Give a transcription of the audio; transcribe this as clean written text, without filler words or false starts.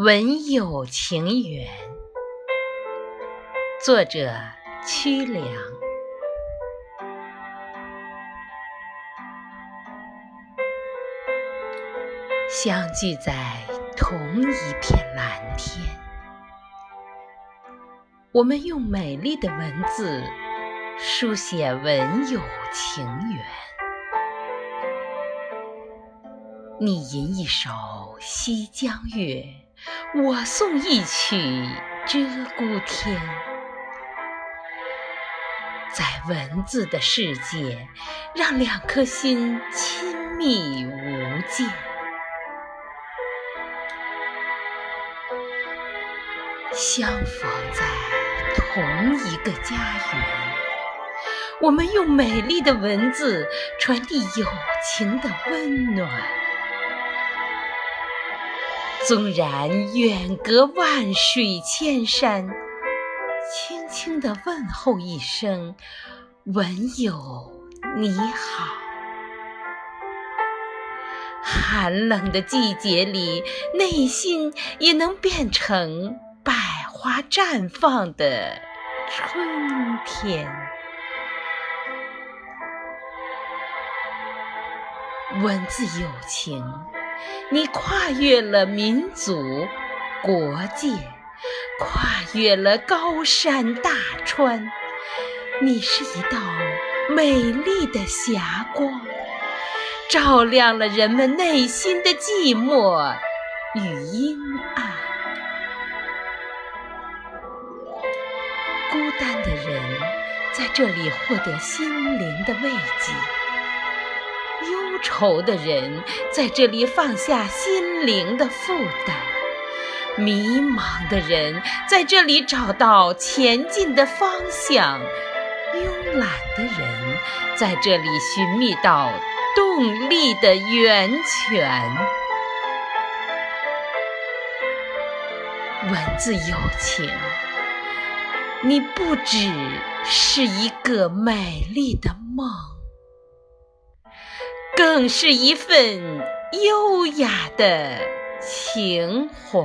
文友情缘，作者屈良。相聚在同一片蓝天，我们用美丽的文字书写文友情缘。你吟一首西江月，我诵一曲鹧鸪天。在文字的世界，让两颗心亲密无间。相逢在同一个家园，我们用美丽的文字传递友情的温暖。纵然远隔万水千山，轻轻地问候一声文友你好。寒冷的季节里，内心也能变成百花绽放的春天。文字友情，你跨越了民族、国界，跨越了高山大川，你是一道美丽的霞光，照亮了人们内心的寂寞与阴暗。孤单的人在这里获得心灵的慰藉，忧愁的人在这里放下心灵的负担，迷茫的人在这里找到前进的方向，慵懒的人在这里寻觅到动力的源泉。文字友情，你不只是一个美丽的梦，更是一份优雅的情怀。